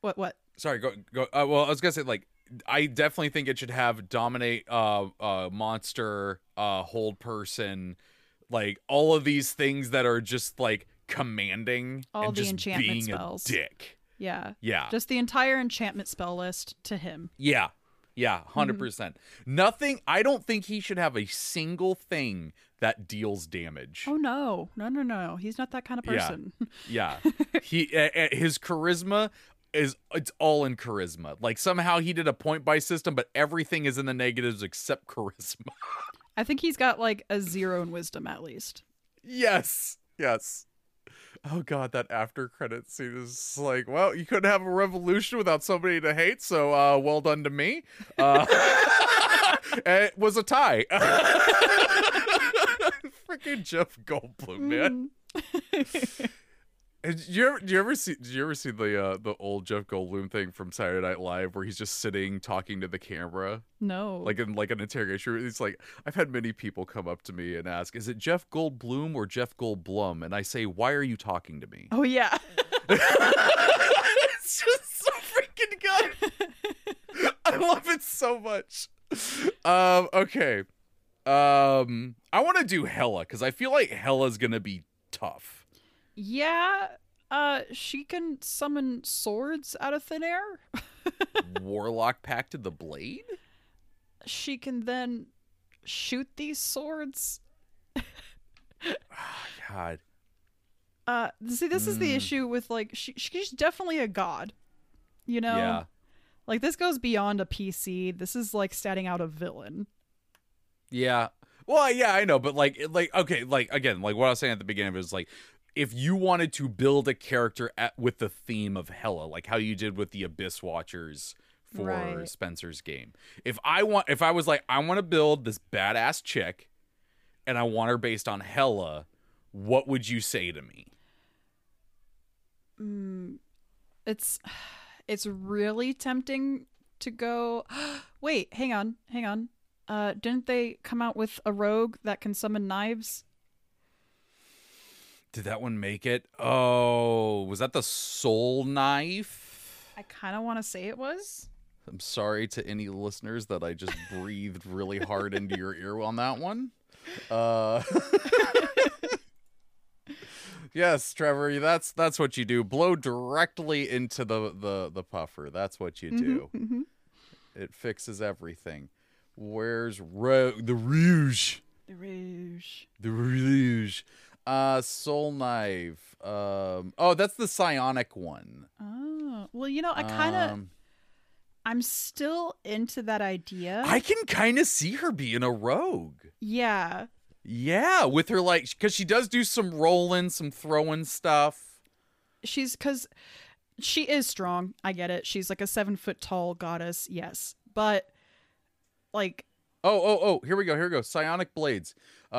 what? Sorry. Go. Well, I was going to say, like, I definitely think it should have dominate, monster, hold person, like all of these things that are just like commanding all and the just enchantment being spells. A dick. Yeah. Yeah. Just the entire enchantment spell list to him. Yeah. Yeah. 100%. Nothing. I don't think he should have a single thing that deals damage. Oh, no. No. He's not that kind of person. Yeah. He, his charisma is, it's all in charisma. Like, somehow he did a point buy system, but everything is in the negatives except charisma. I think he's got like a 0 in wisdom at least. Yes. Oh god, that after credit scene is like, well, you couldn't have a revolution without somebody to hate, so well done to me. It was a tie. Freaking Jeff Goldblum, man. Did you ever see the old Jeff Goldblum thing from Saturday Night Live where he's just sitting talking to the camera? No. Like in like an interrogation room. It's like, I've had many people come up to me and ask, is it Jeff Goldblum or Jeff Goldblum? And I say, why are you talking to me? Oh yeah. It's just so freaking good. I love it so much. Okay. I want to do Hela because I feel like Hela's gonna be tough. Yeah, she can summon swords out of thin air. Warlock pacted the blade? She can then shoot these swords. Oh, god. See, this is the issue with, like, she's definitely a god, you know? Yeah. Like, this goes beyond a PC. This is, like, statting out a villain. Yeah. Well, yeah, I know, but, like okay, like, again, like, what I was saying at the beginning was, like, if you wanted to build a character with the theme of Hela, like how you did with the Abyss Watchers for Spencer's game. If I was like, I want to build this badass chick and I want her based on Hela, what would you say to me? It's really tempting to go, wait, hang on. Didn't they come out with a rogue that can summon knives? Did that one make it? Oh, was that the Soul Knife? I kind of want to say it was. I'm sorry to any listeners that I just breathed really hard into your ear on that one. Yes, Trevor, that's what you do. Blow directly into the puffer. That's what you do. Mm-hmm. It fixes everything. Where's the Rouge? The Rouge. Soul Knife. Oh, that's the psionic one. Oh, well, you know, I kind of, I'm still into that idea. I can kind of see her being a rogue. Yeah. Yeah, with her, like, because she does do some rolling, some throwing stuff. Because she is strong. I get it. She's like a 7-foot tall goddess. Yes. But, like. Oh, here we go. Psionic blades.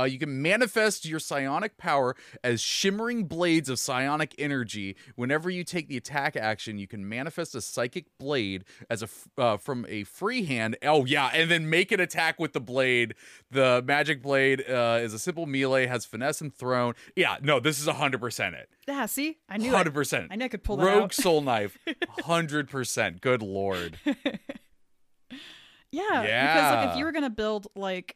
You can manifest your psionic power as shimmering blades of psionic energy. Whenever you take the attack action, you can manifest a psychic blade as from a free hand. Oh, yeah. And then make an attack with the blade. The magic blade is a simple melee, has finesse and thrown. Yeah, no, this is 100% it. Yeah, see? I knew 100%. I knew I could pull that out. Rogue Soul Knife, 100%. Good lord. Yeah, because like if you were going to build like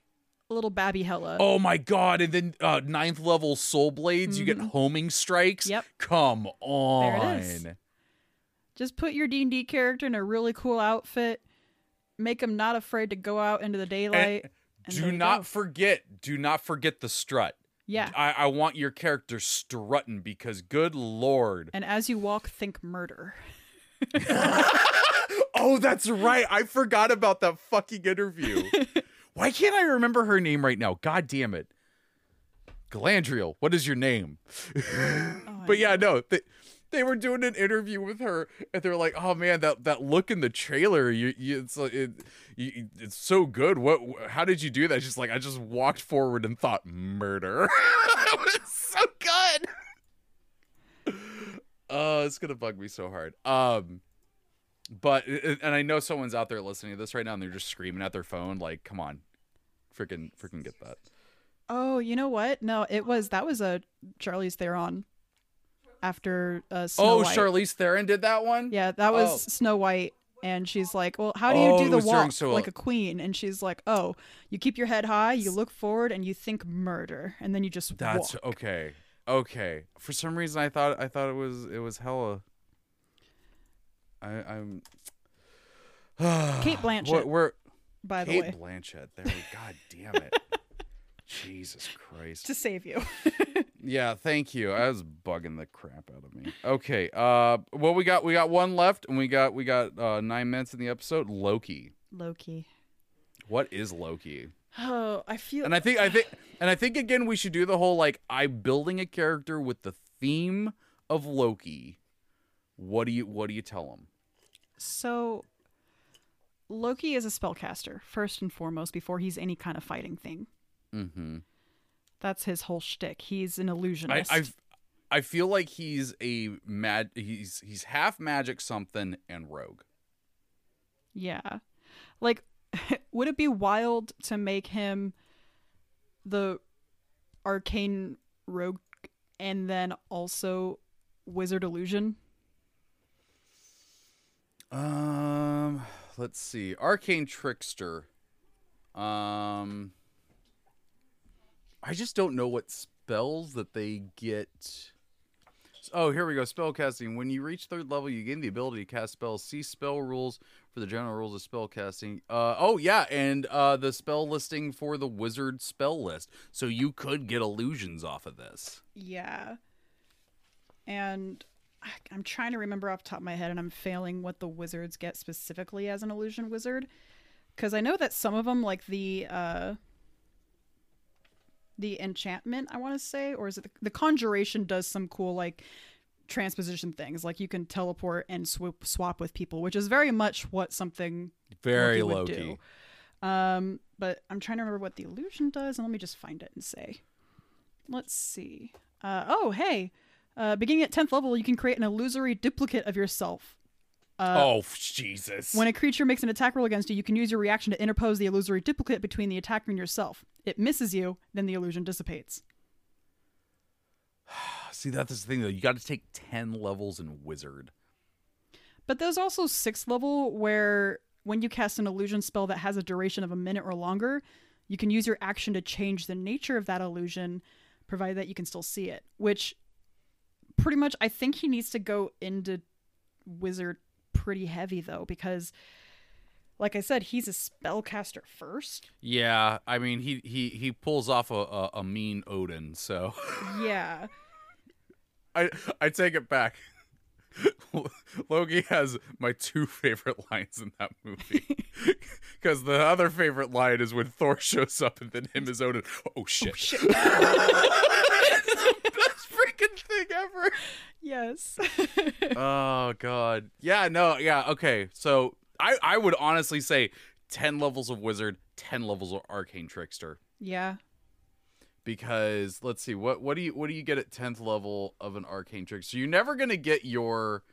a little babby Hela. Oh my god, and then 9th level soul blades, you get homing strikes. Yep. Come on. There it is. Just put your D&D character in a really cool outfit. Make them not afraid to go out into the daylight. And do not forget the strut. Yeah. I want your character strutting because good Lord. And as you walk, think murder. Oh, that's right. I forgot about that fucking interview. Why can't I remember her name right now? God damn it. Galandriel, what is your name? Oh, but yeah, no, they were doing an interview with her, and they're like, "Oh man, that look in the trailer, it's so good. How did you do that?" She's like, "I just walked forward and thought murder." That was so good. It's gonna bug me so hard. But and I know someone's out there listening to this right now, and they're just screaming at their phone, like, "Come on, freaking get that." Oh, you know what? No, that was a Charlize Theron. After Snow White. Charlize Theron did that one? Yeah, that was Snow White, and she's like, well, how do you do the walk like a queen? And she's like, oh, you keep your head high, you look forward, and you think murder, and then you just walk. Okay. For some reason, I thought it was hella. I'm Kate Blanchett. By the way. Kate Blanchett. There, God damn it. Jesus Christ. To save you. Yeah, thank you. I was bugging the crap out of me. Okay. Well, we got one left, and we got 9 minutes in the episode. Loki. What is Loki? Oh, I think again we should do the whole like I'm building a character with the theme of Loki. What do you tell him? So Loki is a spellcaster, first and foremost, before he's any kind of fighting thing. Mm-hmm. That's his whole shtick. He's an illusionist. I feel like he's half magic something and rogue. Yeah. Like, would it be wild to make him the arcane rogue and then also wizard illusion? Let's see. Arcane Trickster. I just don't know what spells that they get. Oh, here we go. Spellcasting. When you reach third level, you gain the ability to cast spells. See spell rules for the general rules of spellcasting. And the spell listing for the wizard spell list. So you could get illusions off of this. Yeah. And I'm trying to remember off the top of my head, and I'm failing what the wizards get specifically as an illusion wizard. Because I know that some of them, like the enchantment, I want to say, or is it the conjuration does some cool like transposition things, like you can teleport and swap with people, which is very much what something very Loki do. But I'm trying to remember what the illusion does, and let me just find it and say. Let's see. Beginning at 10th level, you can create an illusory duplicate of yourself. Jesus. When a creature makes an attack roll against you, you can use your reaction to interpose the illusory duplicate between the attacker and yourself. It misses you, then the illusion dissipates. See, that's the thing, though. You got to take 10 levels in Wizard. But there's also 6th level where when you cast an illusion spell that has a duration of a minute or longer, you can use your action to change the nature of that illusion, provided that you can still see it. Which, pretty much, I think he needs to go into Wizard pretty heavy, though, because like I said, he's a spellcaster first. Yeah, I mean, he pulls off a mean Odin, so yeah. I take it back. Loki has my two favorite lines in that movie, because the other favorite line is when Thor shows up and then him is Odin. Oh shit. Best freaking thing ever. Yes. Oh God. Yeah. No. Yeah. Okay. So I would honestly say 10 levels of Wizard, 10 levels of Arcane Trickster. Yeah. Because let's see, what do you get at 10th level of an Arcane Trickster? You're never gonna get your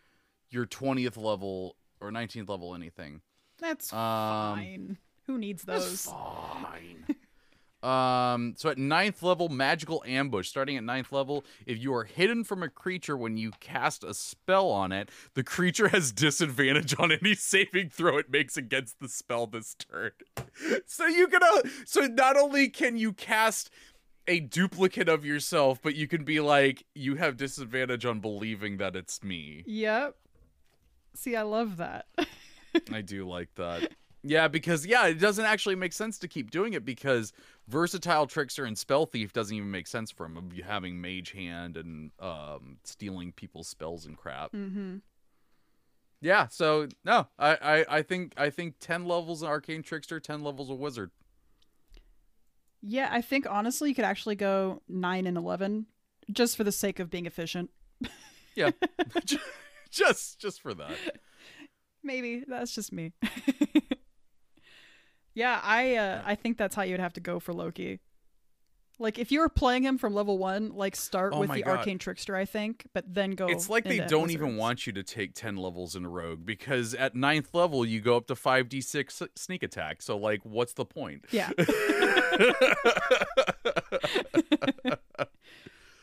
20th level or 19th level anything. That's fine. Who needs those? That's fine. So at 9th level, Magical Ambush. Starting at 9th level, if you are hidden from a creature when you cast a spell on it, the creature has disadvantage on any saving throw it makes against the spell this turn. So not only can you cast a duplicate of yourself, but you can be like, you have disadvantage on believing that it's me. Yep. See, I love that. I do like that. Yeah, because, yeah, it doesn't actually make sense to keep doing it because Versatile Trickster and Spell Thief doesn't even make sense for him, having Mage Hand and stealing people's spells and crap. Mm-hmm. Yeah, so, no, I think 10 levels of Arcane Trickster, 10 levels of Wizard. Yeah, I think, honestly, you could actually go 9 and 11 just for the sake of being efficient. Yeah, just for that. Maybe. That's just me. Yeah, I think that's how you would have to go for Loki. Like, if you were playing him from level 1, like, start with the God. Arcane Trickster, I think, but then go... It's like they don't even want you to take 10 levels in a rogue, because at 9th level, you go up to 5d6 sneak attack, so, like, what's the point? Yeah.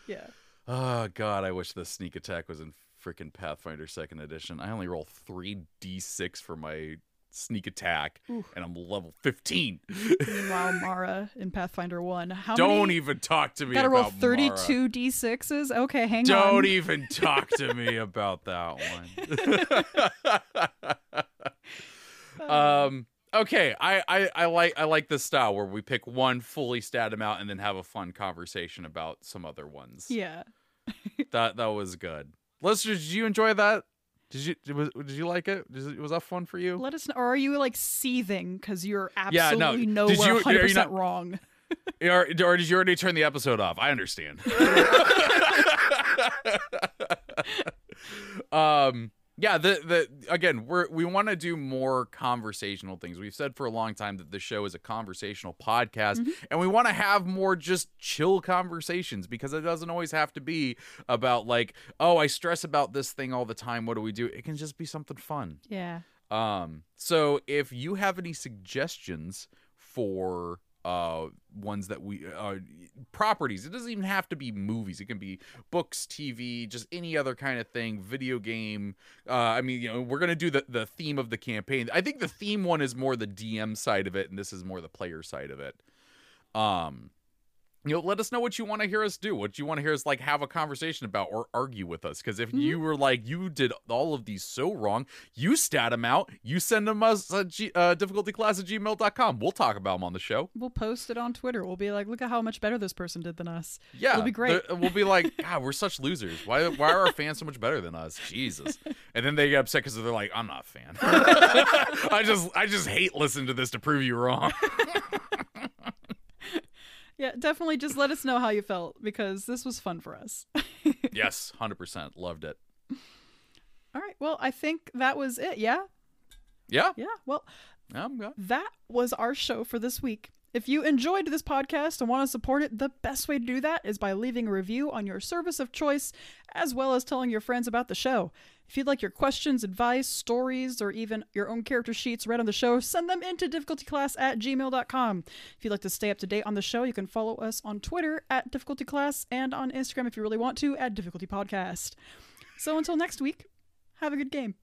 Yeah. Oh, God, I wish the sneak attack was in freaking Pathfinder 2nd Edition. I only roll 3d6 for my... sneak attack. Ooh. And I'm level 15. Meanwhile, Mara in Pathfinder 1. How Don't many... even talk to me Gotta about Mara. Gotta roll 32 Mara. D6s? Okay, hang Don't on. Don't even talk to me about that one. Okay, I like this style where we pick one, fully stat him out, and then have a fun conversation about some other ones. Yeah. That was good. Listeners, did you enjoy that? Did you like it? Was that fun for you? Let us know. Or are you like seething because you're absolutely nowhere 100% wrong? Or did you already turn the episode off? I understand. Yeah. Again, we want to do more conversational things. We've said for a long time that the show is a conversational podcast, mm-hmm. and we want to have more just chill conversations because it doesn't always have to be about like, oh, I stress about this thing all the time. What do we do? It can just be something fun. Yeah. So if you have any suggestions for ones that we properties, it doesn't even have to be movies, it can be books, TV, just any other kind of thing, video game, I mean, you know, we're gonna do the theme of the campaign. I think the theme one is more the DM side of it, and this is more the player side of it. You know, let us know what you want to hear us do, what you want to hear us like have a conversation about or argue with us. Because if you were like, you did all of these so wrong, you stat them out, you send them us at difficultyclass@gmail.com. We'll talk about them on the show. We'll post it on Twitter. We'll be like, look at how much better this person did than us. Yeah. It'll be great. We'll be like, God, we're such losers. Why are our fans so much better than us? Jesus. And then they get upset because they're like, I'm not a fan. I just hate listening to this to prove you wrong. Yeah, definitely just let us know how you felt, because this was fun for us. Yes, 100%. Loved it. All right. Well, I think that was it, yeah? Yeah. Yeah, well, that was our show for this week. If you enjoyed this podcast and want to support it, the best way to do that is by leaving a review on your service of choice, as well as telling your friends about the show. If you'd like your questions, advice, stories, or even your own character sheets read on the show, send them into difficultyclass@gmail.com. If you'd like to stay up to date on the show, you can follow us on Twitter @difficultyclass and on Instagram, if you really want to, @difficultypodcast. So until next week, have a good game.